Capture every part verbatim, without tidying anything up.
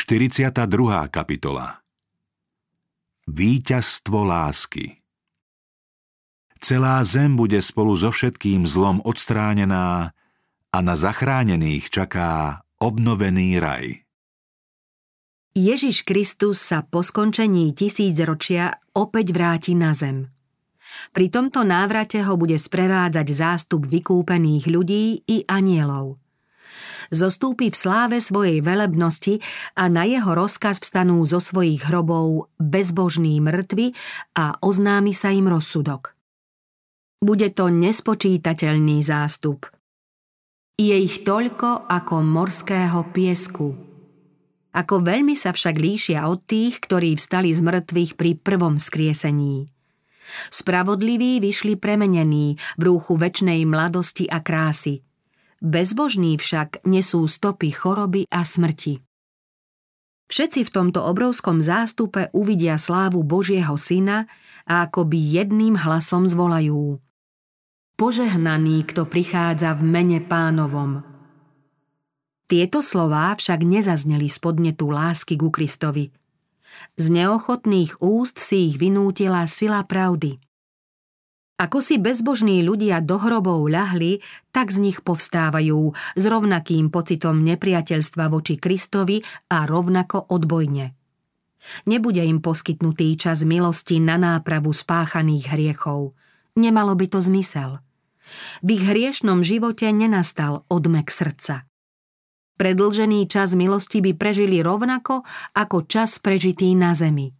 štyridsiata druhá kapitola. Víťazstvo lásky. Celá zem bude spolu so všetkým zlom odstránená a na zachránených čaká obnovený raj. Ježiš Kristus sa po skončení tisícročia opäť vráti na zem. Pri tomto návrate ho bude sprevádzať zástup vykúpených ľudí i anielov. Zostúpi v sláve svojej velebnosti a na jeho rozkaz vstanú zo svojich hrobov bezbožní mŕtvi a oznámi sa im rozsudok. Bude to nespočítateľný zástup. Je ich toľko ako morského piesku. Ako veľmi sa však líšia od tých, ktorí vstali z mŕtvych pri prvom skriesení. Spravodliví vyšli premenení v rúchu večnej mladosti a krásy. Bezbožní však nesú stopy choroby a smrti. Všetci v tomto obrovskom zástupe uvidia slávu Božieho Syna a akoby jedným hlasom zvolajú: Požehnaný, kto prichádza v mene Pánovom. Tieto slová však nezazneli z podnetu lásky ku Kristovi. Z neochotných úst si ich vynútila sila pravdy. Ako si bezbožní ľudia do hrobov ľahli, tak z nich povstávajú s rovnakým pocitom nepriateľstva voči Kristovi a rovnako odbojne. Nebude im poskytnutý čas milosti na nápravu spáchaných hriechov. Nemalo by to zmysel. V ich hriešnom živote nenastal odmek srdca. Predĺžený čas milosti by prežili rovnako ako čas prežitý na zemi.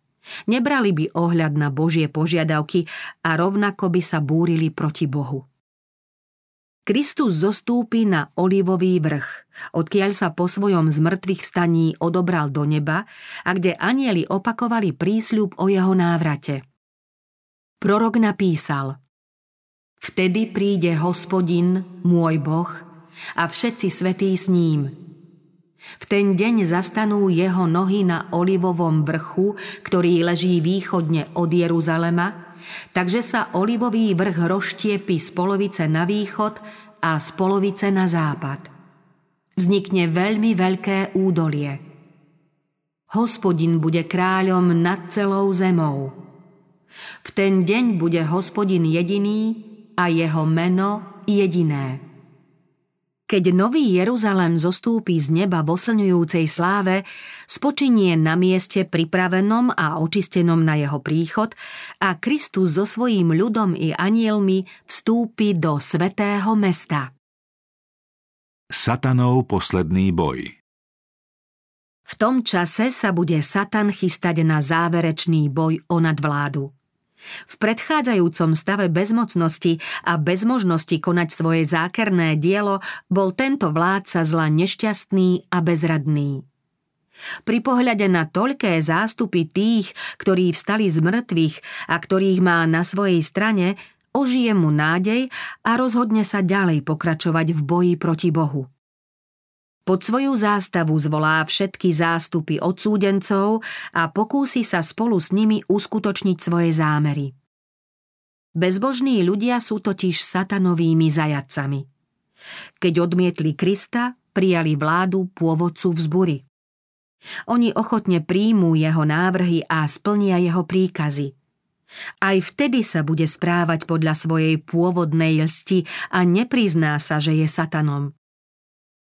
Nebrali by ohľad na Božie požiadavky a rovnako by sa búrili proti Bohu. Kristus zostúpi na Olivový vrch, odkiaľ sa po svojom zmrtvých vstaní odobral do neba a kde anjeli opakovali prísľub o jeho návrate. Prorok napísal: Vtedy príde Hospodin, môj Boh, a všetci svätí s ním. V ten deň zastanú jeho nohy na Olivovom vrchu, ktorý leží východne od Jeruzalema, takže sa Olivový vrch rozštiepi z polovice na východ a z polovice na západ. Vznikne veľmi veľké údolie. Hospodin bude kráľom nad celou zemou. V ten deň bude Hospodin jediný a jeho meno jediné. Keď nový Jeruzalém zostúpi z neba v oslňujúcej sláve, spočinie na mieste pripravenom a očistenom na jeho príchod a Kristus so svojím ľudom i anielmi vstúpi do svätého mesta. Satanov posledný boj. V tom čase sa bude Satan chystať na záverečný boj o nadvládu. V predchádzajúcom stave bezmocnosti a bezmožnosti konať svoje zákerné dielo bol tento vládca zla nešťastný a bezradný. Pri pohľade na toľké zástupy tých, ktorí vstali z mŕtvych a ktorých má na svojej strane, ožije mu nádej a rozhodne sa ďalej pokračovať v boji proti Bohu. Pod svoju zástavu zvolá všetky zástupy odsúdencov a pokúsi sa spolu s nimi uskutočniť svoje zámery. Bezbožní ľudia sú totiž satanovými zajatcami. Keď odmietli Krista, prijali vládu pôvodcu vzbury. Oni ochotne príjmú jeho návrhy a splnia jeho príkazy. Aj vtedy sa bude správať podľa svojej pôvodnej lsti a neprizná sa, že je satanom.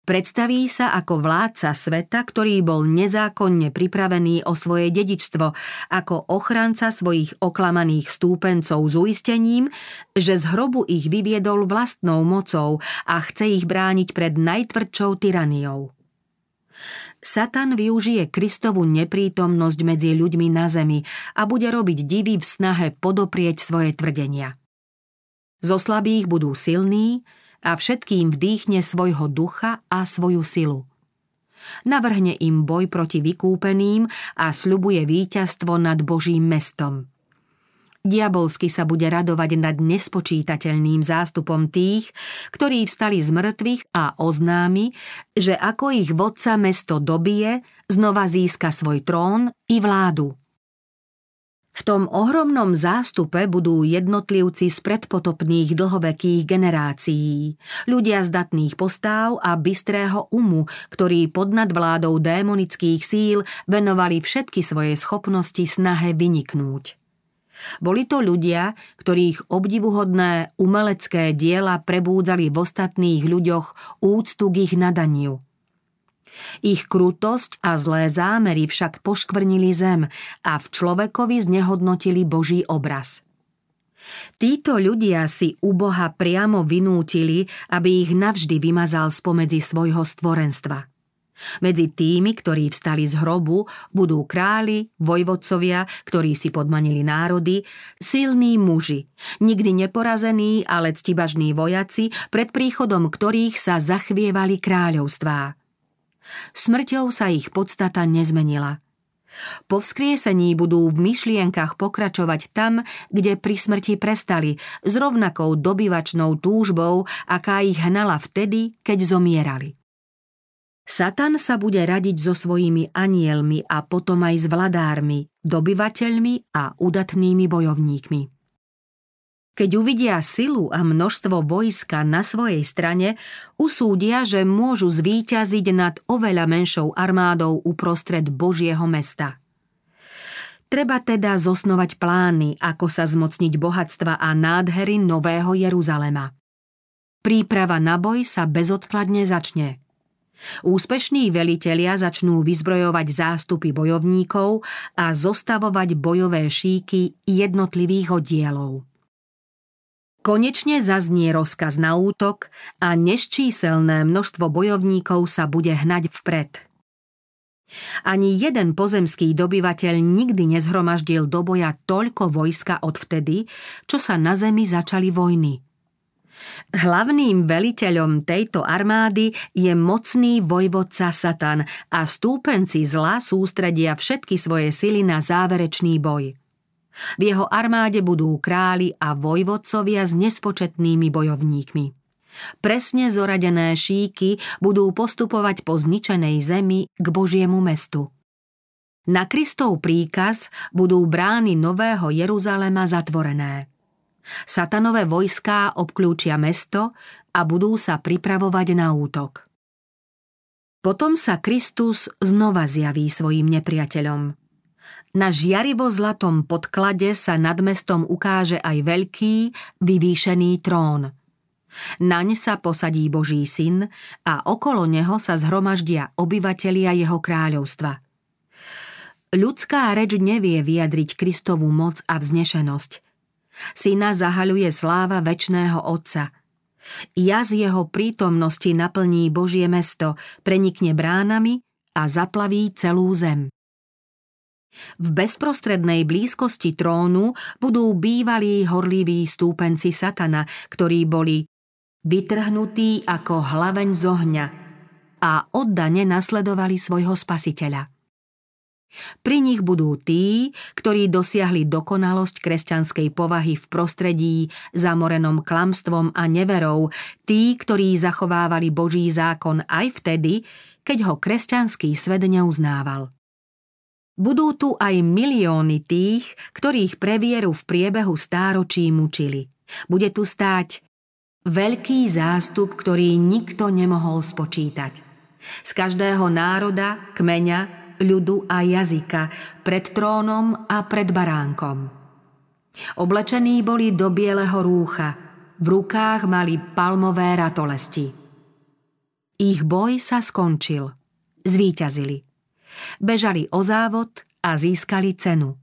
Predstaví sa ako vládca sveta, ktorý bol nezákonne pripravený o svoje dedičstvo, ako ochranca svojich oklamaných stúpencov s uistením, že z hrobu ich vyviedol vlastnou mocou a chce ich brániť pred najtvrdšou tyraniou. Satan využije Kristovu neprítomnosť medzi ľuďmi na zemi a bude robiť divy v snahe podoprieť svoje tvrdenia. Zo slabých budú silní a všetkým vdýchne svojho ducha a svoju silu. Navrhne im boj proti vykúpeným a sľubuje víťazstvo nad Božím mestom. Diabolsky sa bude radovať nad nespočítateľným zástupom tých, ktorí vstali z mŕtvych a oznámi, že ako ich vodca mesto dobije, znova získa svoj trón i vládu. V tom ohromnom zástupe budú jednotlivci z predpotopných dlhovekých generácií, ľudia zdatných postáv a bystrého umu, ktorí pod nadvládou démonických síl venovali všetky svoje schopnosti snahe vyniknúť. Boli to ľudia, ktorých obdivuhodné umelecké diela prebúdzali v ostatných ľuďoch úctu k ich nadaniu. Ich krutosť a zlé zámery však poškvrnili zem a v človekovi znehodnotili Boží obraz. Títo ľudia si u Boha priamo vynútili, aby ich navždy vymazal spomedzi svojho stvorenstva. Medzi tými, ktorí vstali z hrobu, budú králi, vojvodcovia, ktorí si podmanili národy, silní muži, nikdy neporazení, ale ctibažní vojaci, pred príchodom ktorých sa zachvievali kráľovstvá. Smrťou sa ich podstata nezmenila. Po vzkriesení budú v myšlienkach pokračovať tam, kde pri smrti prestali, s rovnakou dobyvačnou túžbou, aká ich hnala vtedy, keď zomierali. Satan sa bude radiť so svojimi anielmi a potom aj s vladármi, dobyvateľmi a udatnými bojovníkmi. Keď uvidia silu a množstvo vojska na svojej strane, usúdia, že môžu zvíťaziť nad oveľa menšou armádou uprostred Božieho mesta. Treba teda zosnovať plány, ako sa zmocniť bohatstva a nádhery Nového Jeruzalema. Príprava na boj sa bezodkladne začne. Úspešní velitelia začnú vyzbrojovať zástupy bojovníkov a zostavovať bojové šíky jednotlivých oddielov. Konečne zaznie rozkaz na útok a nesčíselné množstvo bojovníkov sa bude hnať vpred. Ani jeden pozemský dobyvateľ nikdy nezhromaždil do boja toľko vojska odvtedy, čo sa na zemi začali vojny. Hlavným veliteľom tejto armády je mocný vojvodca Satan a stúpenci zla sústredia všetky svoje sily na záverečný boj. V jeho armáde budú králi a vojvodcovia s nespočetnými bojovníkmi. Presne zoradené šíky budú postupovať po zničenej zemi k Božiemu mestu. Na Kristov príkaz budú brány Nového Jeruzalema zatvorené. Satanové vojská obklúčia mesto a budú sa pripravovať na útok. Potom sa Kristus znova zjaví svojim nepriateľom. Na žiarivo zlatom podklade sa nad mestom ukáže aj veľký, vyvýšený trón. Naň sa posadí Boží syn a okolo neho sa zhromaždia obyvatelia jeho kráľovstva. Ľudská reč nevie vyjadriť Kristovú moc a vznešenosť. Syna zahaľuje sláva večného Otca. Jaz jeho prítomnosti naplní Božie mesto, prenikne bránami a zaplaví celú zem. V bezprostrednej blízkosti trónu budú bývalí horliví stúpenci Satana, ktorí boli vytrhnutí ako hlaveň z ohňa a oddane nasledovali svojho spasiteľa. Pri nich budú tí, ktorí dosiahli dokonalosť kresťanskej povahy v prostredí zamorenom klamstvom a neverou, tí, ktorí zachovávali Boží zákon aj vtedy, keď ho kresťanský svet neuznával. Budú tu aj milióny tých, ktorých pre vieru v priebehu stáročí mučili. Bude tu stáť veľký zástup, ktorý nikto nemohol spočítať. Z každého národa, kmeňa, ľudu a jazyka, pred trónom a pred baránkom. Oblečení boli do bieleho rúcha, v rukách mali palmové ratolesti. Ich boj sa skončil. Zvíťazili. Bežali o závod a získali cenu.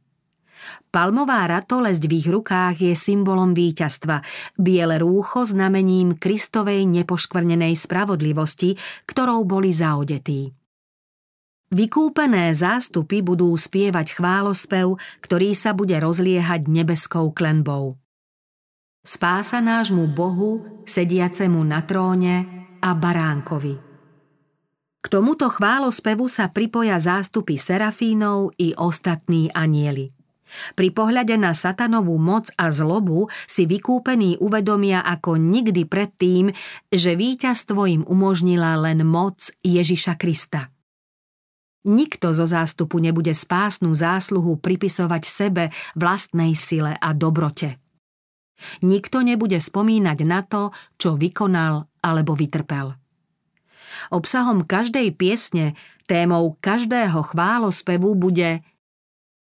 Palmová ratolesť v ich rukách je symbolom víťazstva, biele rúcho znamením Kristovej nepoškvrnenej spravodlivosti, ktorou boli zaodetí. Vykúpené zástupy budú spievať chválospev, ktorý sa bude rozliehať nebeskou klenbou. Spása nášmu Bohu, sediacemu na tróne a baránkovi. K tomuto chválospevu sa pripoja zástupy serafínov i ostatní anjeli. Pri pohľade na satanovú moc a zlobu si vykúpení uvedomia ako nikdy predtým, že víťazstvo im umožnila len moc Ježiša Krista. Nikto zo zástupu nebude spásnu zásluhu pripisovať sebe, vlastnej sile a dobrote. Nikto nebude spomínať na to, čo vykonal alebo vytrpel. Obsahom každej piesne, témou každého chválospevu bude: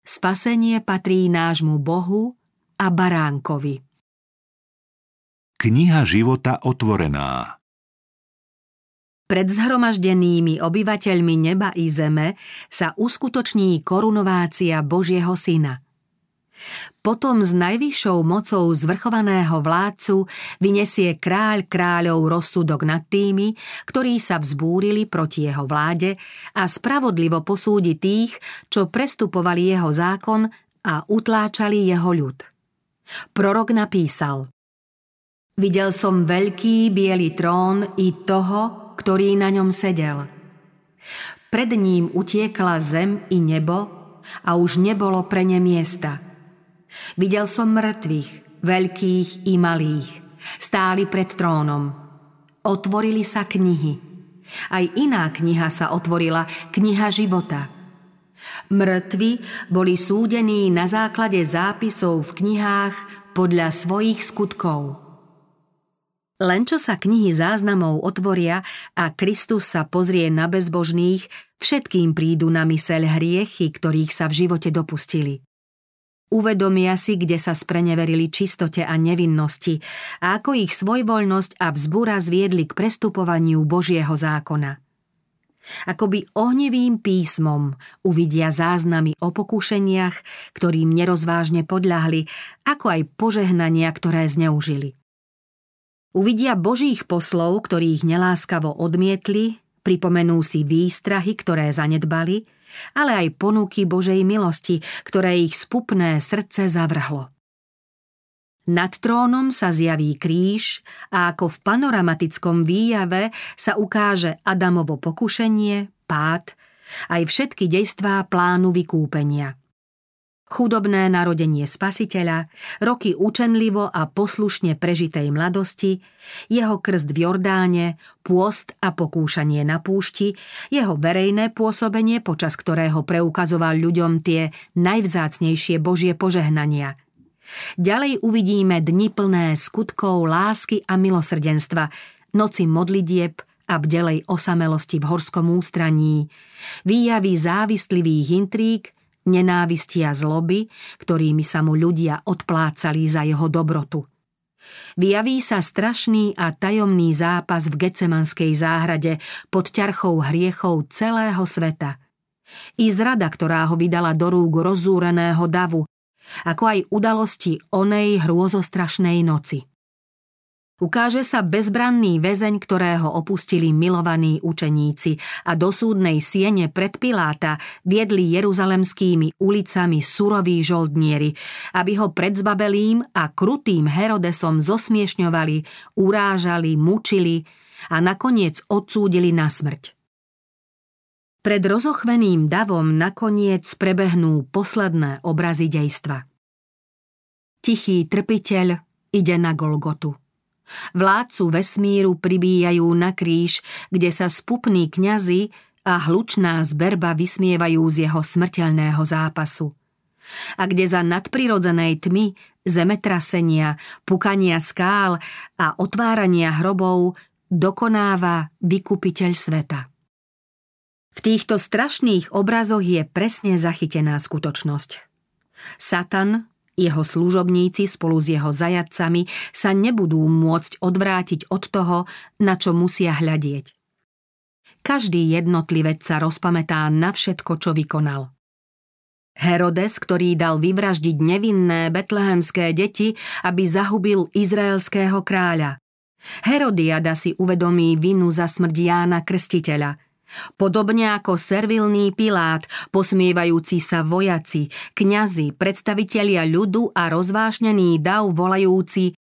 Spasenie patrí nášmu Bohu a Baránkovi. Kniha života otvorená. Pred zhromaždenými obyvateľmi neba i zeme sa uskutoční korunovácia Božieho Syna. Potom s najvyššou mocou zvrchovaného vládcu vyniesie kráľ kráľov rozsudok nad tými, ktorí sa vzbúrili proti jeho vláde, a spravodlivo posúdi tých, čo prestupovali jeho zákon a utláčali jeho ľud. Prorok napísal: Videl som veľký biely trón i toho, ktorý na ňom sedel. Pred ním utiekla zem i nebo a už nebolo pre ne miesta. Videl som mŕtvych, veľkých i malých, stáli pred trónom. Otvorili sa knihy. Aj iná kniha sa otvorila, kniha života. Mŕtvi boli súdení na základe zápisov v knihách podľa svojich skutkov. Len čo sa knihy záznamov otvoria a Kristus sa pozrie na bezbožných, všetkým prídu na myseľ hriechy, ktorých sa v živote dopustili. Uvedomia si, kde sa spreneverili čistote a nevinnosti a ako ich svojvoľnosť a vzbúra zviedli k prestupovaniu Božieho zákona. Akoby ohnivým písmom uvidia záznamy o pokušeniach, ktorým nerozvážne podľahli, ako aj požehnania, ktoré zneužili. Uvidia Božích poslov, ktorých neláskavo odmietli, pripomenú si výstrahy, ktoré zanedbali, ale aj ponuky Božej milosti, ktoré ich spupné srdce zavrhlo. Nad trónom sa zjaví kríž a ako v panoramatickom výjave sa ukáže Adamovo pokušenie, pád, aj všetky dejstvá plánu vykúpenia. Chudobné narodenie Spasiteľa, roky učenlivo a poslušne prežitej mladosti, jeho krst v Jordáne, pôst a pokúšanie na púšti, jeho verejné pôsobenie, počas ktorého preukazoval ľuďom tie najvzácnejšie Božie požehnania. Ďalej uvidíme dni plné skutkov lásky a milosrdenstva, noci modlitieb a bdelej osamelosti v horskom ústraní, výjavy závistlivých intríg, nenávisti a zloby, ktorými sa mu ľudia odplácali za jeho dobrotu. Vyjaví sa strašný a tajomný zápas v Getsemanskej záhrade pod ťarchou hriechov celého sveta. I zrada, ktorá ho vydala do rúk rozúreného davu, ako aj udalosti onej hrôzostrašnej noci. Ukáže sa bezbranný väzeň, ktorého opustili milovaní učeníci a do súdnej siene pred Piláta viedli jeruzalemskými ulicami suroví žoldnieri, aby ho pred Zbabelým a krutým Herodesom zosmiešňovali, urážali, mučili a nakoniec odsúdili na smrť. Pred rozochveným davom nakoniec prebehnú posledné obrazy dejstva. Tichý trpiteľ ide na Golgotu. Vládcu vesmíru pribíjajú na kríž, kde sa spupní kňazi a hlučná zberba vysmievajú z jeho smrteľného zápasu. A kde za nadprirodzenej tmy, zemetrasenia, pukania skál a otvárania hrobov dokonáva vykupiteľ sveta. V týchto strašných obrazoch je presne zachytená skutočnosť. Satan, jeho služobníci spolu s jeho zajatcami sa nebudú môcť odvrátiť od toho, na čo musia hľadieť. Každý jednotlivec sa rozpamätá na všetko, čo vykonal. Herodes, ktorý dal vyvraždiť nevinné betlehemské deti, aby zahubil izraelského kráľa. Herodiada si uvedomí vinu za smrť Jána Krstiteľa. Podobne ako servilný Pilát, posmievajúci sa vojaci, kňazi, predstavitelia ľudu a rozvášnený dav volajúci: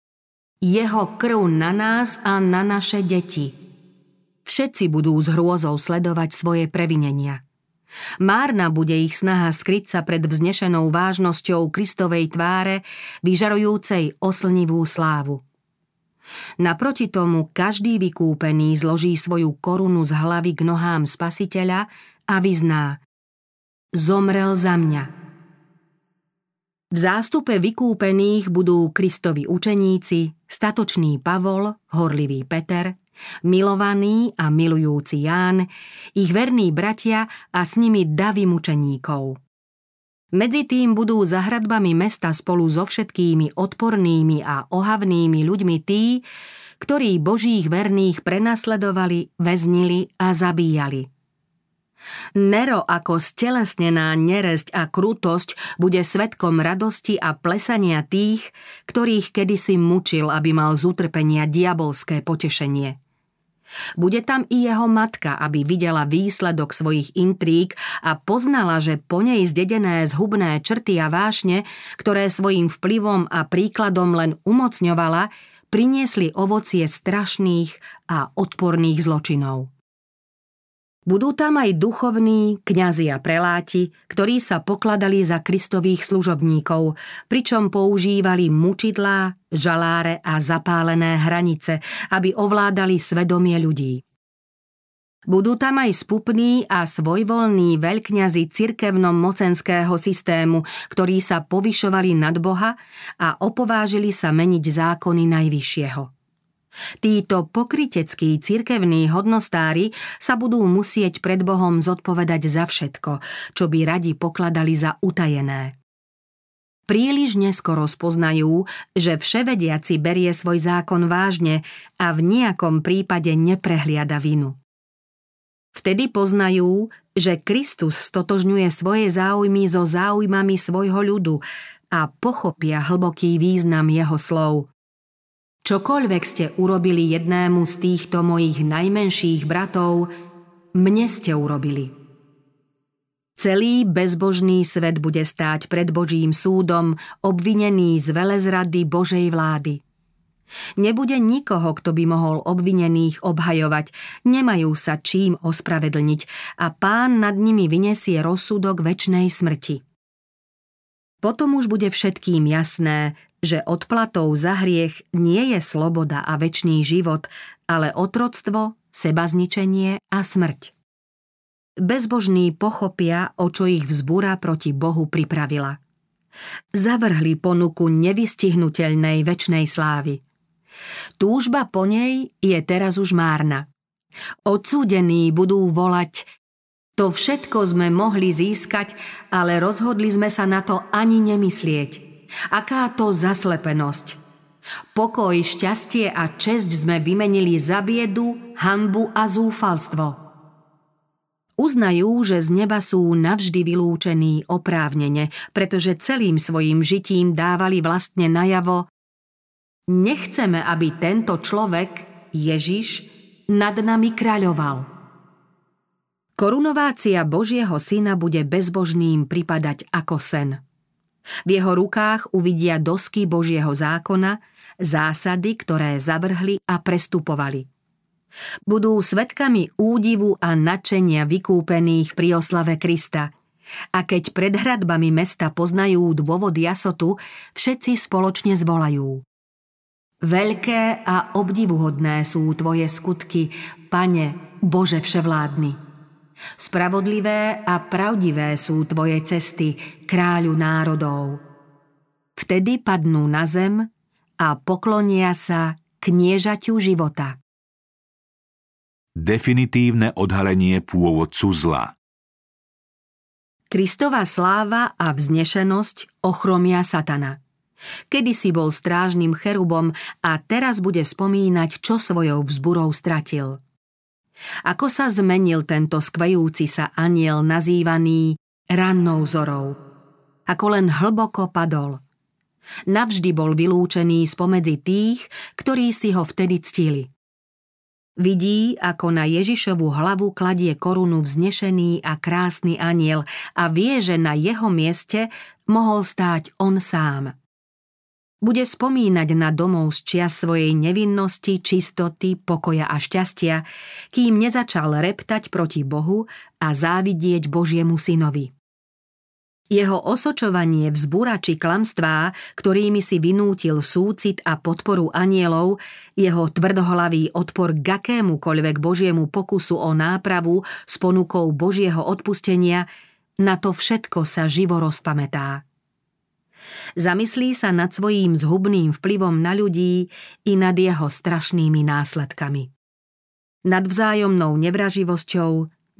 Jeho krv na nás a na naše deti. Všetci budú s hrôzou sledovať svoje previnenia. Márna bude ich snaha skryť sa pred vznešenou vážnosťou Kristovej tváre, vyžarujúcej oslnivú slávu. Naproti tomu každý vykúpený zloží svoju korunu z hlavy k nohám Spasiteľa a vyzná: zomrel za mňa. V zástupe vykúpených budú Kristovi učeníci, statočný Pavol, horlivý Peter, milovaný a milujúci Ján, ich verní bratia a s nimi davy mučeníkov. Medzi tým budú za hradbami mesta spolu so všetkými odpornými a ohavnými ľuďmi tí, ktorí Božích verných prenasledovali, väznili a zabíjali. Nero ako stelesnená neresť a krutosť bude svedkom radosti a plesania tých, ktorých kedysi mučil, aby mal z utrpenia diabolské potešenie. Bude tam i jeho matka, aby videla výsledok svojich intríg a poznala, že po nej zdedené zhubné črty a vášne, ktoré svojím vplyvom a príkladom len umocňovala, priniesli ovocie strašných a odporných zločinov. Budú tam aj duchovní, kňazi a preláti, ktorí sa pokladali za Kristových služobníkov, pričom používali mučidlá, žaláre a zapálené hranice, aby ovládali svedomie ľudí. Budú tam aj spupní a svojvoľní veľkňazi cirkevno-mocenského systému, ktorí sa povyšovali nad Boha a opovážili sa meniť zákony Najvyššieho. Títo pokryteckí cirkevní hodnostári sa budú musieť pred Bohom zodpovedať za všetko, čo by radi pokladali za utajené. Príliš neskoro spoznajú, že vševediaci berie svoj zákon vážne a v nejakom prípade neprehliada vinu. Vtedy poznajú, že Kristus stotožňuje svoje záujmy so záujmami svojho ľudu a pochopia hlboký význam jeho slov. Čokoľvek ste urobili jednému z týchto mojich najmenších bratov, mne ste urobili. Celý bezbožný svet bude stáť pred Božím súdom, obvinený z velezrady Božej vlády. Nebude nikoho, kto by mohol obvinených obhajovať, nemajú sa čím ospravedlniť a Pán nad nimi vyniesie rozsudok večnej smrti. Potom už bude všetkým jasné, že odplatou za hriech nie je sloboda a večný život, ale otroctvo, sebazničenie a smrť. Bezbožní pochopia, o čo ich vzbúra proti Bohu pripravila. Zavrhli ponuku nevystihnuteľnej večnej slávy. Túžba po nej je teraz už márna. Odsúdení budú volať: to všetko sme mohli získať, ale rozhodli sme sa na to ani nemyslieť. Aká to zaslepenosť. Pokoj, šťastie a česť sme vymenili za biedu, hanbu a zúfalstvo. Uznajú, že z neba sú navždy vylúčení oprávnene, pretože celým svojim žitím dávali vlastne najavo: nechceme, aby tento človek, Ježiš, nad nami kráľoval. Korunovácia Božieho syna bude bezbožným pripadať ako sen. V jeho rukách uvidia dosky Božieho zákona, zásady, ktoré zavrhli a prestupovali. Budú svedkami údivu a nadšenia vykúpených pri oslave Krista. A keď pred hradbami mesta poznajú dôvod jasotu, všetci spoločne zvolajú: veľké a obdivuhodné sú tvoje skutky, Pane, Bože vševládny. Spravodlivé a pravdivé sú tvoje cesty, Kráľu národov. Vtedy padnú na zem a poklonia sa kniežaťu života. Definitívne odhalenie pôvodcu zla. Kristova sláva a vznešenosť ochromia satana. Kedysi bol strážnym cherubom a teraz bude spomínať, čo svojou vzburou stratil. Ako sa zmenil tento skvejúci sa anjel nazývaný rannou zorou. Ako len hlboko padol. Navždy bol vylúčený spomedzi tých, ktorí si ho vtedy ctili. Vidí, ako na Ježišovu hlavu kladie korunu vznešený a krásny anjel a vie, že na jeho mieste mohol stáť on sám. Bude spomínať na domov z čias svojej nevinnosti, čistoty, pokoja a šťastia, kým nezačal reptať proti Bohu a závidieť Božiemu synovi. Jeho osočovanie, vzbúra či klamstvá, ktorými si vynútil súcit a podporu anjelov, jeho tvrdohlavý odpor k akémukoľvek Božiemu pokusu o nápravu s ponukou Božieho odpustenia na to všetko sa živo rozpamätá. Zamyslí sa nad svojím zhubným vplyvom na ľudí i nad jeho strašnými následkami. Nad vzájomnou nevraživosťou,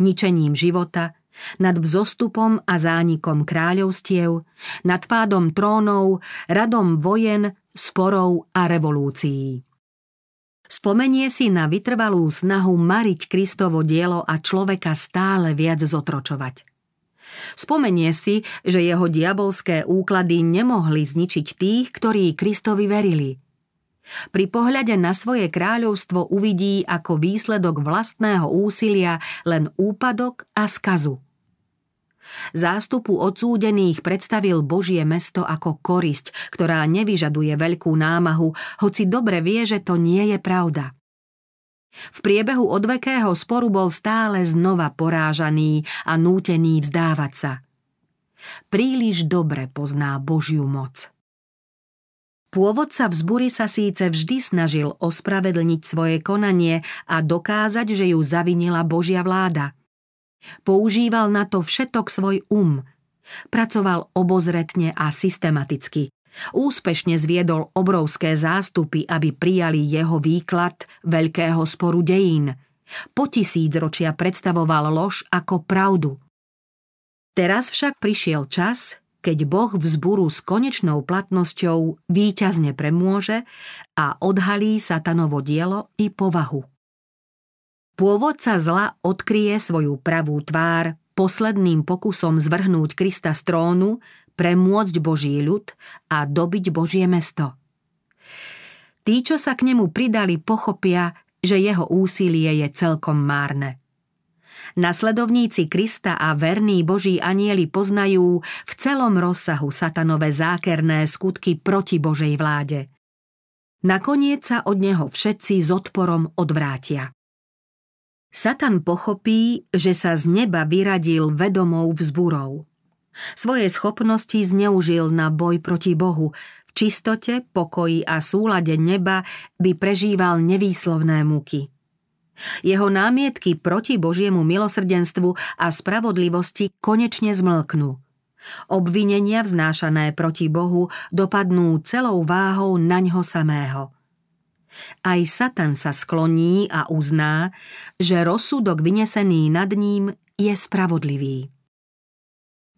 ničením života, nad vzostupom a zánikom kráľovstiev, nad pádom trónov, radom vojen, sporov a revolúcií. Spomenie si na vytrvalú snahu mariť Kristovo dielo a človeka stále viac zotročovať. Spomenie si, že jeho diabolské úklady nemohli zničiť tých, ktorí Kristovi verili. Pri pohľade na svoje kráľovstvo uvidí ako výsledok vlastného úsilia len úpadok a skazu. Zástupu odsúdených predstavil Božie mesto ako korisť, ktorá nevyžaduje veľkú námahu, hoci dobre vie, že to nie je pravda. V priebehu odvekého sporu bol stále znova porážaný a nútený vzdávať sa. Príliš dobre pozná Božiu moc. Pôvodca vzbúry sa síce vždy snažil ospravedlniť svoje konanie a dokázať, že ju zavinila Božia vláda. Používal na to všetok svoj um. Pracoval obozretne a systematicky. Úspešne zviedol obrovské zástupy, aby prijali jeho výklad veľkého sporu dejín. Po tisícročia predstavoval lož ako pravdu. Teraz však prišiel čas, keď Boh vzbúru s konečnou platnosťou víťazne premôže a odhalí satanovo dielo i povahu. Pôvodca zla odkryje svoju pravú tvár posledným pokusom zvrhnúť Krista z trónu, premôcť Boží ľud a dobiť Božie mesto. Tí, čo sa k nemu pridali, pochopia, že jeho úsilie je celkom márne. Nasledovníci Krista a verní Boží anjeli poznajú v celom rozsahu satanové zákerné skutky proti Božej vláde. Nakoniec sa od neho všetci s odporom odvrátia. Satan pochopí, že sa z neba vyradil vedomou vzburou. Svoje schopnosti zneužil na boj proti Bohu. V čistote, pokoji a súlade neba by prežíval nevýslovné múky. Jeho námietky proti Božiemu milosrdenstvu a spravodlivosti konečne zmlknú. Obvinenia vznášané proti Bohu dopadnú celou váhou naňho samého. Aj Satan sa skloní a uzná, že rozsudok vynesený nad ním je spravodlivý.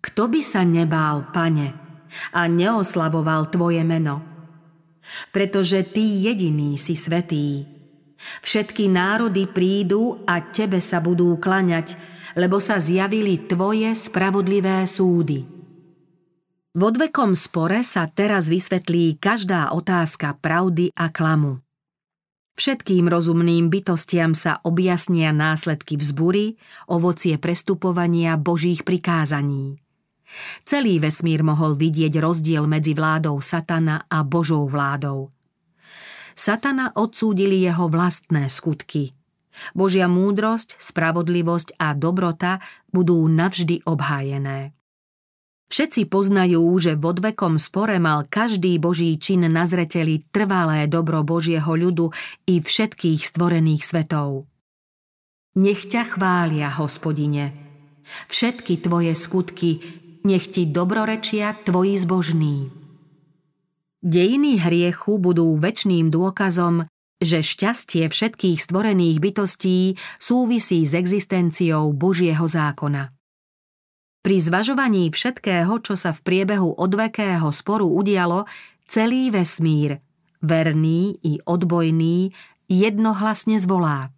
Kto by sa nebál, Pane, a neoslavoval Tvoje meno? Pretože Ty jediný si svätý. Všetky národy prídu a Tebe sa budú klaňať, lebo sa zjavili Tvoje spravodlivé súdy. V odvekom spore sa teraz vysvetlí každá otázka pravdy a klamu. Všetkým rozumným bytostiam sa objasnia následky vzbury, ovocie prestupovania Božích prikázaní. Celý vesmír mohol vidieť rozdiel medzi vládou Satana a Božou vládou. Satana odsúdili jeho vlastné skutky. Božia múdrosť, spravodlivosť a dobrota budú navždy obhájené. Všetci poznajú, že v odvekom spore mal každý Boží čin na zreteli trvalé dobro Božieho ľudu i všetkých stvorených svetov. Nech ťa chvália, Hospodine, všetky tvoje skutky, nech ti dobrorečia tvoji zbožní. Dejiny hriechu budú večným dôkazom, že šťastie všetkých stvorených bytostí súvisí s existenciou Božieho zákona. Pri zvažovaní všetkého, čo sa v priebehu odvekého sporu udialo, celý vesmír, verný i odbojný, jednohlasne zvolá: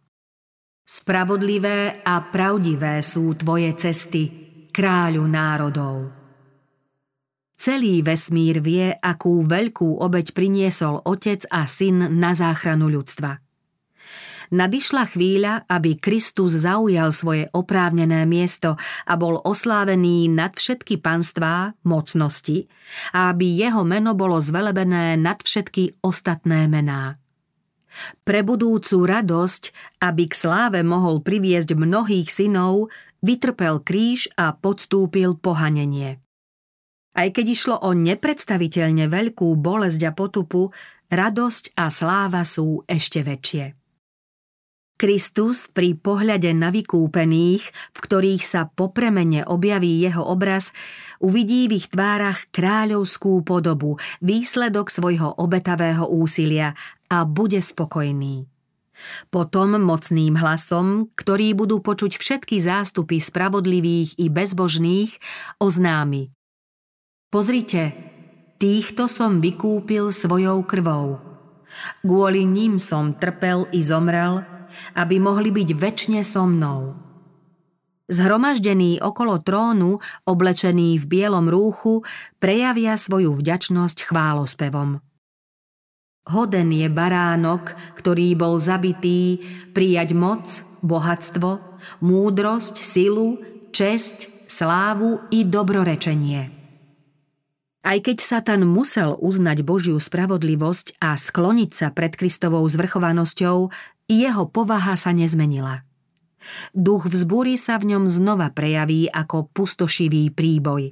Spravodlivé a pravdivé sú tvoje cesty, kráľu národov. Celý vesmír vie, akú veľkú obeť priniesol Otec a Syn na záchranu ľudstva. Nadišla chvíľa, aby Kristus zaujal svoje oprávnené miesto a bol oslávený nad všetky panstvá, mocnosti, a aby jeho meno bolo zvelebené nad všetky ostatné mená. Pre budúcu radosť, aby k sláve mohol priviesť mnohých synov, vytrpel kríž a podstúpil pohanenie. Aj keď išlo o nepredstaviteľne veľkú bolesť a potupu, radosť a sláva sú ešte väčšie. Kristus pri pohľade na vykúpených, v ktorých sa po premene objaví jeho obraz, uvidí v ich tvárach kráľovskú podobu, výsledok svojho obetavého úsilia a bude spokojný. Potom mocným hlasom, ktorý budú počuť všetky zástupy spravodlivých i bezbožných, oznámi: Pozrite, týchto som vykúpil svojou krvou. Kvôli ním som trpel i zomrel, aby mohli byť večne so mnou. Zhromaždení okolo trónu, oblečení v bielom rúchu, prejavia svoju vďačnosť chválospevom. Hoden je baránok, ktorý bol zabitý, prijať moc, bohatstvo, múdrosť, silu, česť, slávu i dobrorečenie. Aj keď Satan musel uznať Božiu spravodlivosť a skloniť sa pred Kristovou zvrchovanosťou, jeho povaha sa nezmenila. Duch vzbúry sa v ňom znova prejaví ako pustošivý príboj.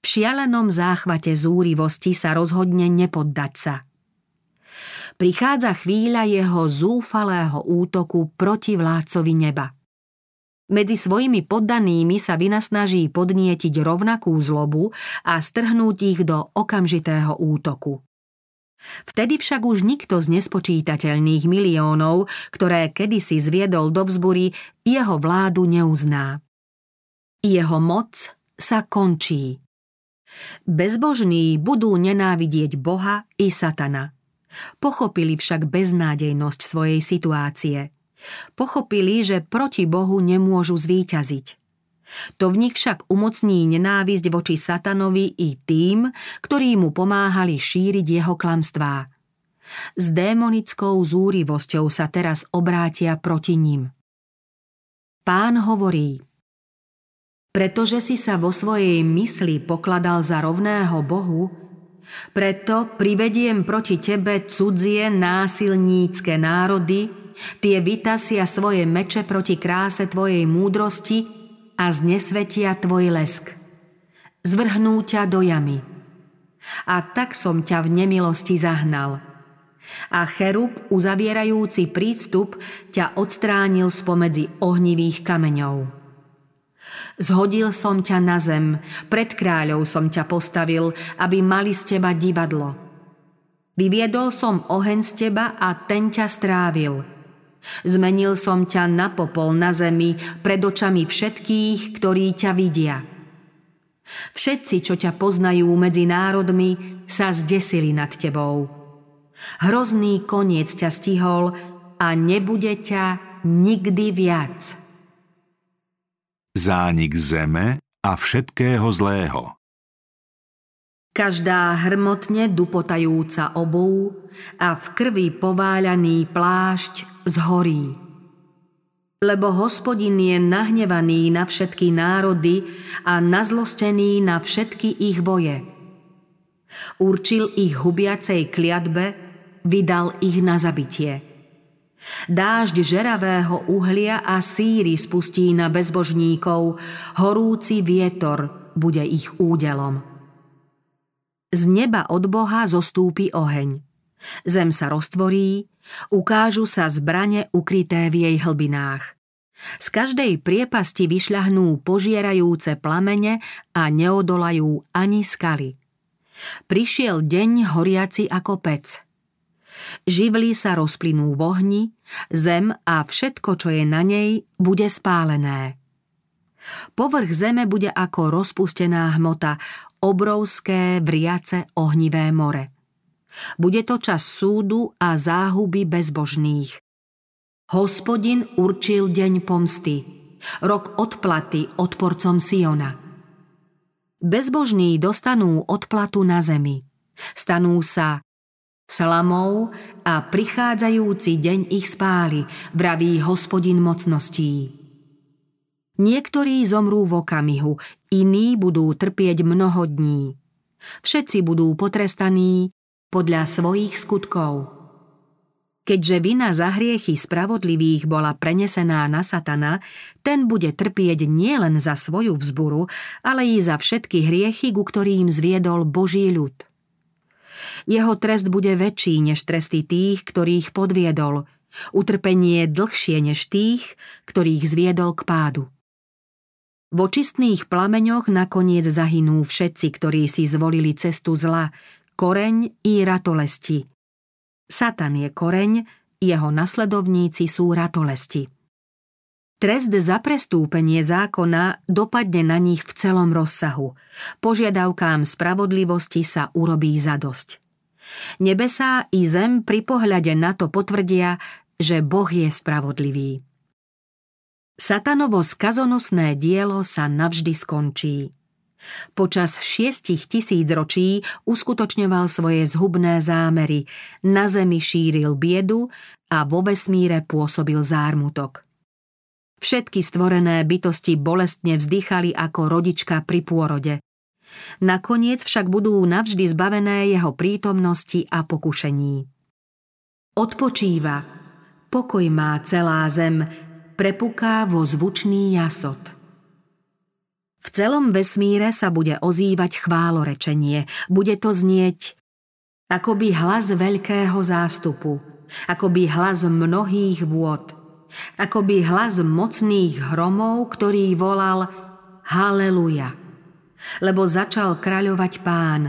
V šialenom záchvate zúrivosti sa rozhodne nepoddať sa. Prichádza chvíľa jeho zúfalého útoku proti vládcovi neba. Medzi svojimi poddanými sa vynasnaží podnietiť rovnakú zlobu a strhnúť ich do okamžitého útoku. Vtedy však už nikto z nespočítateľných miliónov, ktoré kedysi zviedol do vzbúry, jeho vládu neuzná. Jeho moc sa končí. Bezbožní budú nenávidieť Boha i Satana. Pochopili však beznádejnosť svojej situácie. Pochopili, že proti Bohu nemôžu zvíťaziť. To v nich však umocní nenávisť voči Satanovi i tým, ktorí mu pomáhali šíriť jeho klamstvá. S démonickou zúrivosťou sa teraz obrátia proti ním. Pán hovorí: Pretože si sa vo svojej mysli pokladal za rovného Bohu, preto privediem proti tebe cudzie násilnícke národy, tie vytasia svoje meče proti kráse tvojej múdrosti a znesvetia tvoj lesk. Zvrhnú ťa do jamy. A tak som ťa v nemilosti zahnal. A cherub, uzavierajúci prístup, ťa odstránil spomedzi ohnivých kameňov. Zhodil som ťa na zem, pred kráľov som ťa postavil, aby mali z teba divadlo. Vyviedol som oheň z teba a ten ťa strávil. Zmenil som ťa na popol na zemi pred očami všetkých, ktorí ťa vidia. Všetci, čo ťa poznajú medzi národmi, sa zdesili nad tebou. Hrozný koniec ťa stihol a nebude ťa nikdy viac. Zánik zeme a všetkého zlého. Každá hrmotne dupotajúca obuv a v krvi pováľaný plášť zhorí. Lebo Hospodin je nahnevaný na všetky národy a nazlostený na všetky ich boje. Určil ich hubiacej kliatbe, vydal ich na zabitie. Dážď žeravého uhlia a síry spustí na bezbožníkov, horúci vietor bude ich údelom. Z neba od Boha zostúpi oheň. Zem sa roztvorí, ukážu sa zbrane ukryté v jej hlbinách. Z každej priepasti vyšľahnú požierajúce plamene a neodolajú ani skaly. Prišiel deň horiaci ako pec. Živly sa rozplynú v ohni, zem a všetko, čo je na nej, bude spálené. Povrch zeme bude ako rozpustená hmota, obrovské vriace ohnivé more. Bude to čas súdu a záhuby bezbožných. Hospodin určil deň pomsty, rok odplaty odporcom Siona. Bezbožní dostanú odplatu na zemi. Stanú sa slamou a prichádzajúci deň ich spáli, vraví Hospodin mocností. Niektorí zomrú v okamihu, iní budú trpieť mnoho dní. Všetci budú potrestaní podľa svojich skutkov. Keďže vina za hriechy spravodlivých bola prenesená na Satana, ten bude trpieť nielen za svoju vzburu, ale i za všetky hriechy, ku ktorým zviedol Boží ľud. Jeho trest bude väčší než tresty tých, ktorých podviedol, utrpenie dlhšie než tých, ktorých zviedol k pádu. V očistných plameňoch nakoniec zahynú všetci, ktorí si zvolili cestu zla, koreň i ratolesti. Satan je koreň, jeho nasledovníci sú ratolesti. Trest za prestúpenie zákona dopadne na nich v celom rozsahu. Požiadavkám spravodlivosti sa urobí zadosť. Nebesá i zem pri pohľade na to potvrdia, že Boh je spravodlivý. Satanovo skazonosné dielo sa navždy skončí. Počas šiestich tisíc ročí uskutočňoval svoje zhubné zámery, na zemi šíril biedu a vo vesmíre pôsobil zármutok. Všetky stvorené bytosti bolestne vzdychali ako rodička pri pôrode. Nakoniec však budú navždy zbavené jeho prítomnosti a pokušení. Odpočíva, pokoj má celá zem, prepuká vo zvučný jasot. V celom vesmíre sa bude ozývať chválorečenie, bude to znieť akoby hlas veľkého zástupu, akoby hlas mnohých vôd, akoby hlas mocných hromov, ktorý volal Haleluja, lebo začal kráľovať Pán,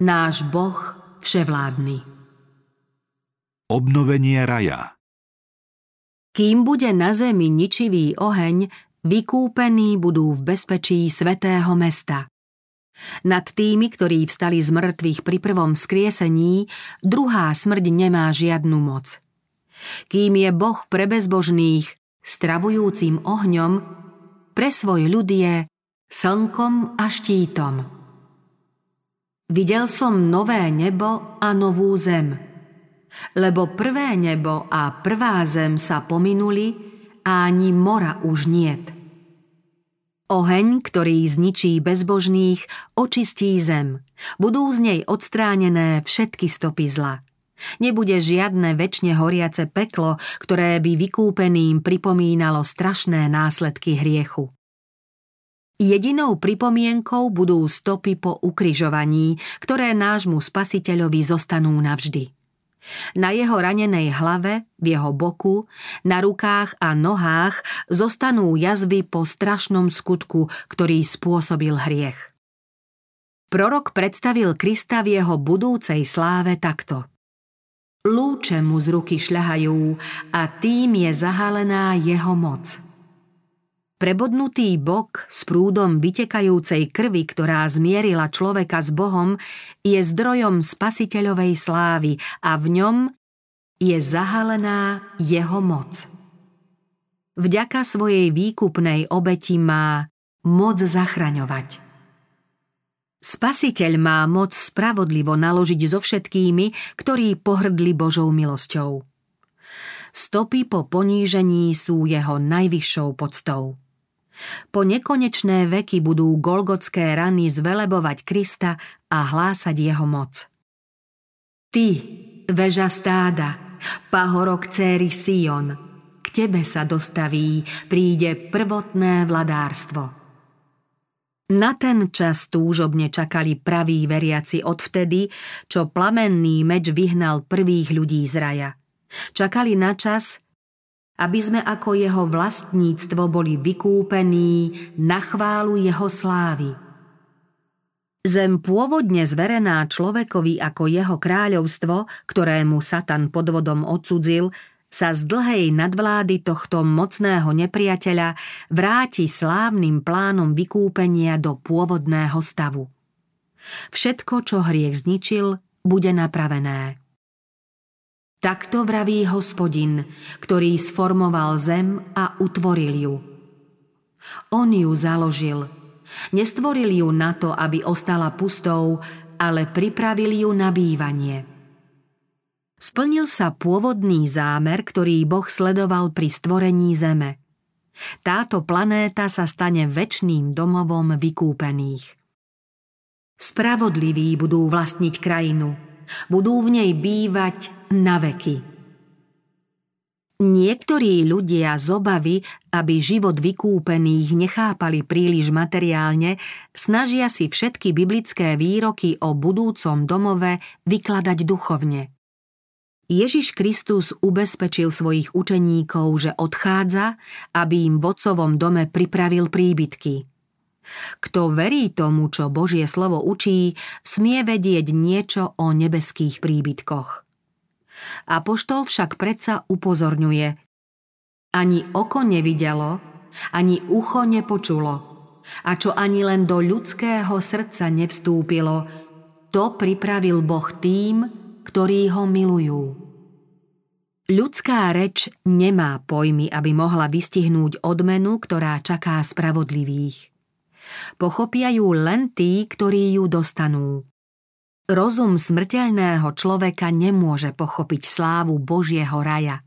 náš Boh vševládny. Obnovenie raja. Kým bude na zemi ničivý oheň, vykúpení budú v bezpečí svätého mesta. Nad tými, ktorí vstali z mŕtvych pri prvom vzkriesení, druhá smrť nemá žiadnu moc. Kým je Boh pre bezbožných stravujúcim ohňom, pre svoj ľud je slnkom a štítom. Videl som nové nebo a novú zem, lebo prvé nebo a prvá zem sa pominuli a ani mora už niet. Oheň, ktorý zničí bezbožných, očistí zem. Budú z nej odstránené všetky stopy zla. Nebude žiadne večne horiace peklo, ktoré by vykúpeným pripomínalo strašné následky hriechu. Jedinou pripomienkou budú stopy po ukrižovaní, ktoré nášmu Spasiteľovi zostanú navždy. Na jeho ranenej hlave, v jeho boku, na rukách a nohách zostanú jazvy po strašnom skutku, ktorý spôsobil hriech. Prorok predstavil Krista v jeho budúcej sláve takto. Lúče mu z ruky šľahajú a tým je zahalená jeho moc. Prebodnutý bok s prúdom vytekajúcej krvi, ktorá zmierila človeka s Bohom, je zdrojom Spasiteľovej slávy a v ňom je zahalená jeho moc. Vďaka svojej výkupnej obeti má moc zachraňovať. Spasiteľ má moc spravodlivo naložiť so všetkými, ktorí pohrdli Božou milosťou. Stopy po ponížení sú jeho najvyššou poctou. Po nekonečné veky budú golgotské rany zvelebovať Krista a hlásať jeho moc. Ty, veža stáda, pahorok céry Sion, k tebe sa dostaví, príde prvotné vladárstvo. Na ten čas túžobne čakali praví veriaci odvtedy, čo plamenný meč vyhnal prvých ľudí z raja. Čakali na čas, aby sme ako jeho vlastníctvo boli vykúpení na chválu jeho slávy. Zem pôvodne zverená človekovi ako jeho kráľovstvo, ktorému Satan podvodom odcudzil, sa z dlhej nadvlády tohto mocného nepriateľa vráti slávnym plánom vykúpenia do pôvodného stavu. Všetko, čo hriech zničil, bude napravené. Takto vraví Hospodin, ktorý sformoval zem a utvoril ju. On ju založil. Nestvoril ju na to, aby ostala pustou, ale pripravil ju na bývanie. Splnil sa pôvodný zámer, ktorý Boh sledoval pri stvorení zeme. Táto planéta sa stane večným domovom vykúpených. Spravodliví budú vlastniť krajinu, budú v nej bývať na veky. Niektorí ľudia z obavy, aby život vykúpených nechápali príliš materiálne, snažia si všetky biblické výroky o budúcom domove vykladať duchovne. Ježiš Kristus ubezpečil svojich učeníkov, že odchádza, aby im v Otcovom dome pripravil príbytky. Kto verí tomu, čo Božie slovo učí, smie vedieť niečo o nebeských príbytkoch. Apoštol však predsa upozorňuje: ani oko nevidelo, ani ucho nepočulo, a čo ani len do ľudského srdca nevstúpilo, to pripravil Boh tým, ktorí ho milujú. Ľudská reč nemá pojmy, aby mohla vystihnúť odmenu, ktorá čaká spravodlivých. Pochopia ju len tí, ktorí ju dostanú. Rozum smrteľného človeka nemôže pochopiť slávu Božieho raja.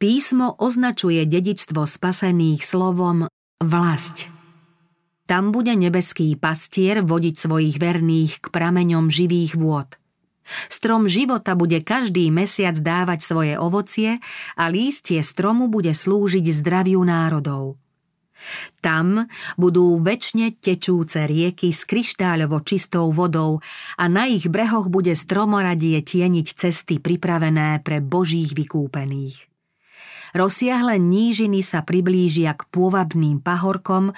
Písmo označuje dedičstvo spasených slovom vlasť. Tam bude nebeský pastier vodiť svojich verných k prameňom živých vôd. Strom života bude každý mesiac dávať svoje ovocie a lístie stromu bude slúžiť zdraviu národov. Tam budú večne tečúce rieky s kryštáľovo čistou vodou a na ich brehoch bude stromoradie tieniť cesty pripravené pre Božích vykúpených. Rozsiahle nížiny sa priblížia k pôvabným pahorkom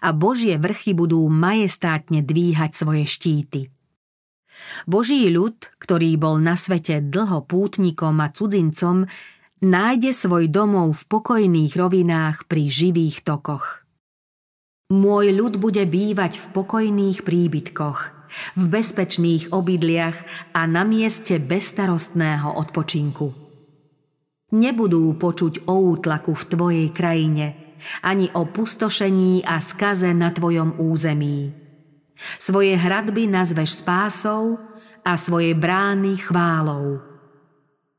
a Božie vrchy budú majestátne dvíhať svoje štíty. Boží ľud, ktorý bol na svete dlho pútnikom a cudzincom, nájde svoj domov v pokojných rovinách pri živých tokoch. Môj ľud bude bývať v pokojných príbytkoch, v bezpečných obydliach a na mieste bezstarostného odpočinku. Nebudú počuť o útlaku v tvojej krajine, ani o pustošení a skaze na tvojom území. Svoje hradby nazveš spásou a svoje brány chválou.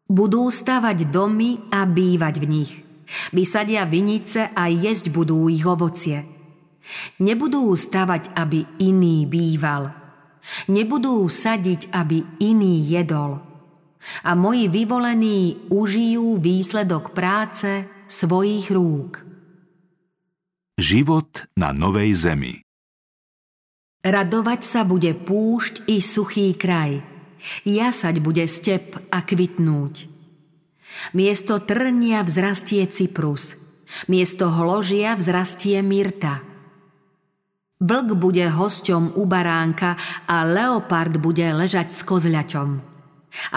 Budú stavať domy a bývať v nich. Vysadia vinice a jesť budú ich ovocie. Nebudú stavať, aby iný býval. Nebudú sadiť, aby iný jedol. A moji vyvolení užijú výsledok práce svojich rúk. Život na novej zemi. Radovať sa bude púšť i suchý kraj. Jasať bude step a kvitnúť. Miesto trnia vzrastie cyprus. Miesto hložia vzrastie myrta. Vlk bude hosťom u baránka a leopard bude ležať s kozľaťom.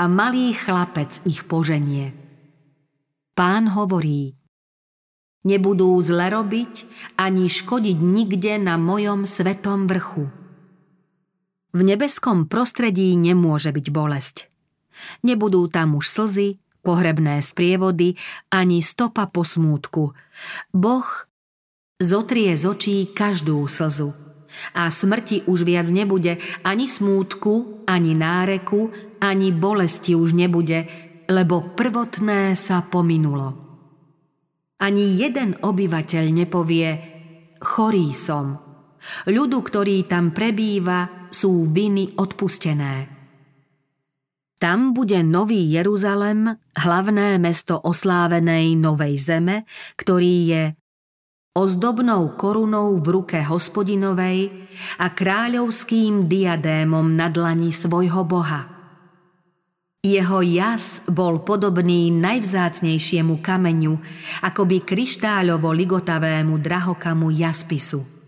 A malý chlapec ich poženie. Pán hovorí: nebudú zle robiť ani škodiť nikde na mojom svetom vrchu. V nebeskom prostredí nemôže byť bolesť. Nebudú tam už slzy, pohrebné sprievody, ani stopa po smútku. Boh zotrie z očí každú slzu. A smrti už viac nebude, ani smútku, ani náreku, ani bolesti už nebude, lebo prvotné sa pominulo. Ani jeden obyvateľ nepovie: chorý som. Ľudu, ktorý tam prebýva, sú viny odpustené. Tam bude Nový Jeruzalem, hlavné mesto oslávenej novej zeme, ktorý je ozdobnou korunou v ruke Hospodinovej a kráľovským diadémom na dlani svojho Boha. Jeho jas bol podobný najvzácnejšiemu kameňu, akoby kryštáľovo ligotavému drahokamu jaspisu.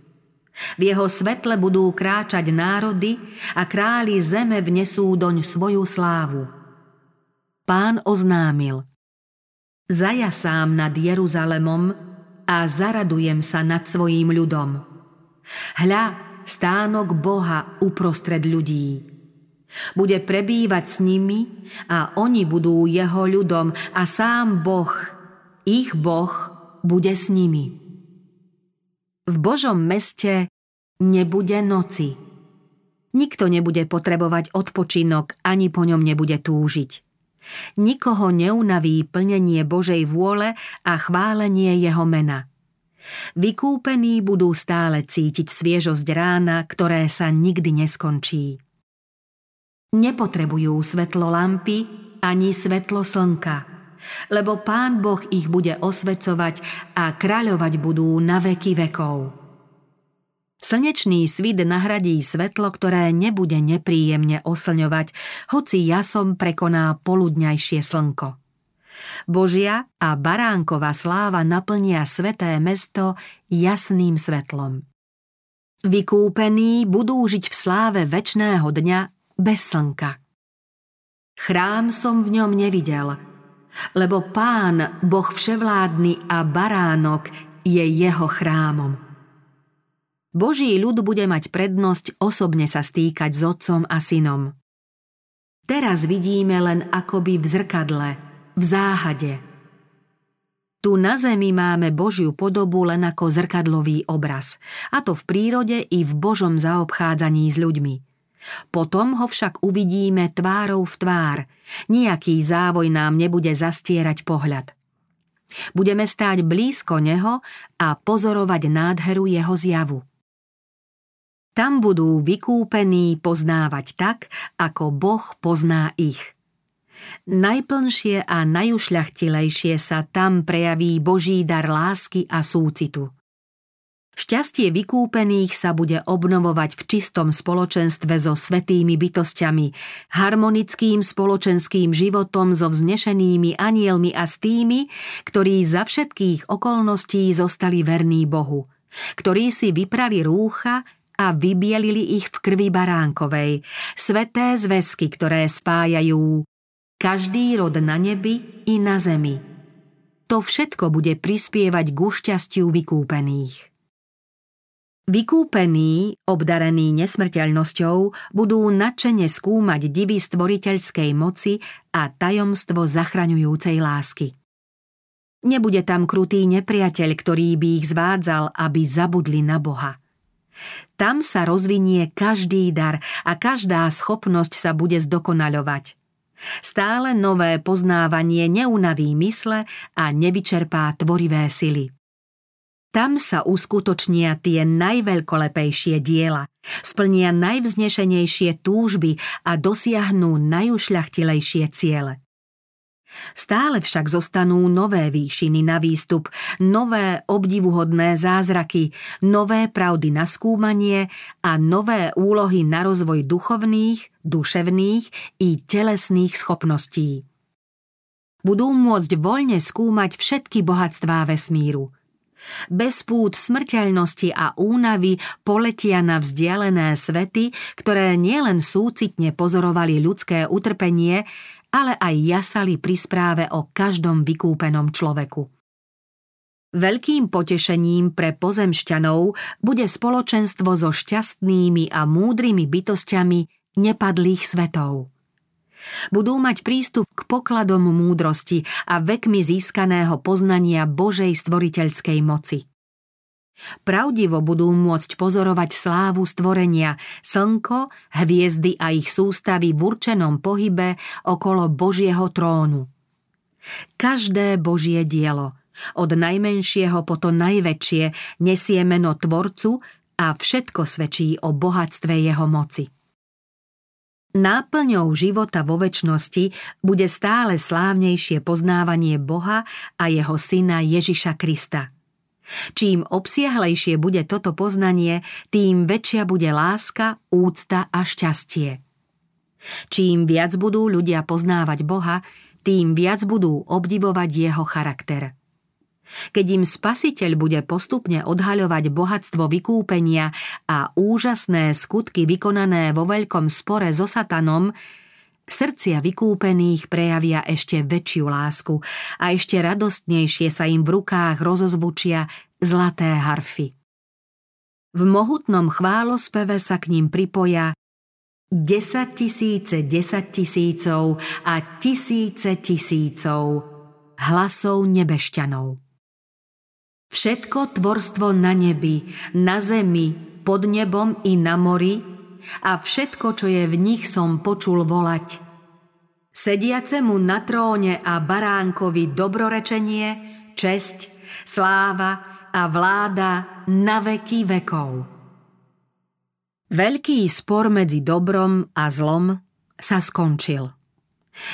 V jeho svetle budú kráčať národy a králi zeme vnesú doň svoju slávu. Pán oznámil: zajasám nad Jeruzalemom a zaradujem sa nad svojím ľudom. Hľa, stánok Boha uprostred ľudí. Bude prebývať s nimi a oni budú jeho ľudom a sám Boh, ich Boh, bude s nimi. V Božom meste nebude noci. Nikto nebude potrebovať odpočinok, ani po ňom nebude túžiť. Nikoho neunaví plnenie Božej vôle a chválenie jeho mena. Vykúpení budú stále cítiť sviežosť rána, ktoré sa nikdy neskončí. Nepotrebujú svetlo lampy ani svetlo slnka, lebo Pán Boh ich bude osvecovať a kráľovať budú na veky vekov. Slnečný svit nahradí svetlo, ktoré nebude nepríjemne oslňovať, hoci jasom prekoná poludňajšie slnko. Božia a Baránkova sláva naplnia sveté mesto jasným svetlom. Vykúpení budú žiť v sláve večného dňa bez slnka. Chrám som v ňom nevidel, lebo Pán, Boh vševládny a Baránok je jeho chrámom. Boží ľud bude mať prednosť osobne sa stýkať s Otcom a Synom. Teraz vidíme len akoby v zrkadle, v záhade. Tu na zemi máme Božiu podobu len ako zrkadlový obraz, a to v prírode i v Božom zaobchádzaní s ľuďmi. Potom ho však uvidíme tvárou v tvár, nejaký závoj nám nebude zastierať pohľad. Budeme stáť blízko neho a pozorovať nádheru jeho zjavu. Tam budú vykúpení poznávať tak, ako Boh pozná ich. Najplnšie a najušľachtilejšie sa tam prejaví Boží dar lásky a súcitu. Šťastie vykúpených sa bude obnovovať v čistom spoločenstve so svätými bytosťami, harmonickým spoločenským životom so vznešenými anielmi a s tými, ktorí za všetkých okolností zostali verní Bohu, ktorí si vyprali rúcha a vybielili ich v krvi Baránkovej, sveté zväzky, ktoré spájajú každý rod na nebi i na zemi. To všetko bude prispievať ku šťastiu vykúpených. Vykúpení, obdarení nesmrteľnosťou, budú nadšene skúmať divy stvoriteľskej moci a tajomstvo zachraňujúcej lásky. Nebude tam krutý nepriateľ, ktorý by ich zvádzal, aby zabudli na Boha. Tam sa rozvinie každý dar a každá schopnosť sa bude zdokonaľovať. Stále nové poznávanie neunaví mysle a nevyčerpá tvorivé sily. Tam sa uskutočnia tie najveľkolepejšie diela, splnia najvznešenejšie túžby a dosiahnú najušľachtilejšie ciele. Stále však zostanú nové výšiny na výstup, nové obdivuhodné zázraky, nové pravdy na skúmanie a nové úlohy na rozvoj duchovných, duševných i telesných schopností. Budú môcť voľne skúmať všetky bohatstvá vesmíru. Bez pút smrteľnosti a únavy poletia na vzdialené svety, ktoré nielen súcitne pozorovali ľudské utrpenie, ale aj jasali pri správe o každom vykúpenom človeku. Veľkým potešením pre pozemšťanov bude spoločenstvo so šťastnými a múdrymi bytosťami nepadlých svetov. Budú mať prístup k pokladom múdrosti a vekmi získaného poznania Božej stvoriteľskej moci. Pravdivo budú môcť pozorovať slávu stvorenia, slnko, hviezdy a ich sústavy v určenom pohybe okolo Božieho trónu. Každé Božie dielo, od najmenšieho po to najväčšie, nesie meno Tvorcu a všetko svedčí o bohatstve jeho moci. Náplňou života vo večnosti bude stále slávnejšie poznávanie Boha a jeho syna Ježiša Krista. Čím obsiahlejšie bude toto poznanie, tým väčšia bude láska, úcta a šťastie. Čím viac budú ľudia poznávať Boha, tým viac budú obdivovať jeho charakter. Keď im Spasiteľ bude postupne odhaľovať bohatstvo vykúpenia a úžasné skutky vykonané vo veľkom spore so satanom, srdcia vykúpených prejavia ešte väčšiu lásku a ešte radostnejšie sa im v rukách rozozvučia zlaté harfy. V mohutnom chválospeve sa k ním pripoja desať tisíce desať tisícov a tisíce tisícov hlasov nebešťanov. Všetko tvorstvo na nebi, na zemi, pod nebom i na mori a všetko, čo je v nich, som počul volať. Sediacemu na tróne a Baránkovi dobrorečenie, česť, sláva a vláda na veky vekov. Veľký spor medzi dobrom a zlom sa skončil.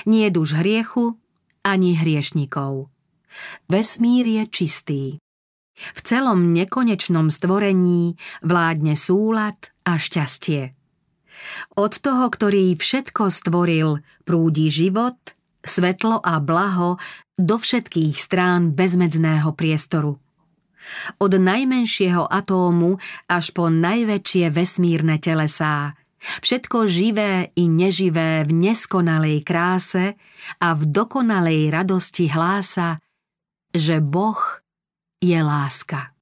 Nie je už hriechu ani hriešnikov. Vesmír je čistý. V celom nekonečnom stvorení vládne súlad a šťastie. Od toho, ktorý všetko stvoril, prúdi život, svetlo a blaho do všetkých strán bezmedzného priestoru. Od najmenšieho atómu až po najväčšie vesmírne telesá. Všetko živé i neživé v neskonalej kráse a v dokonalej radosti hlása, že Boh je láska.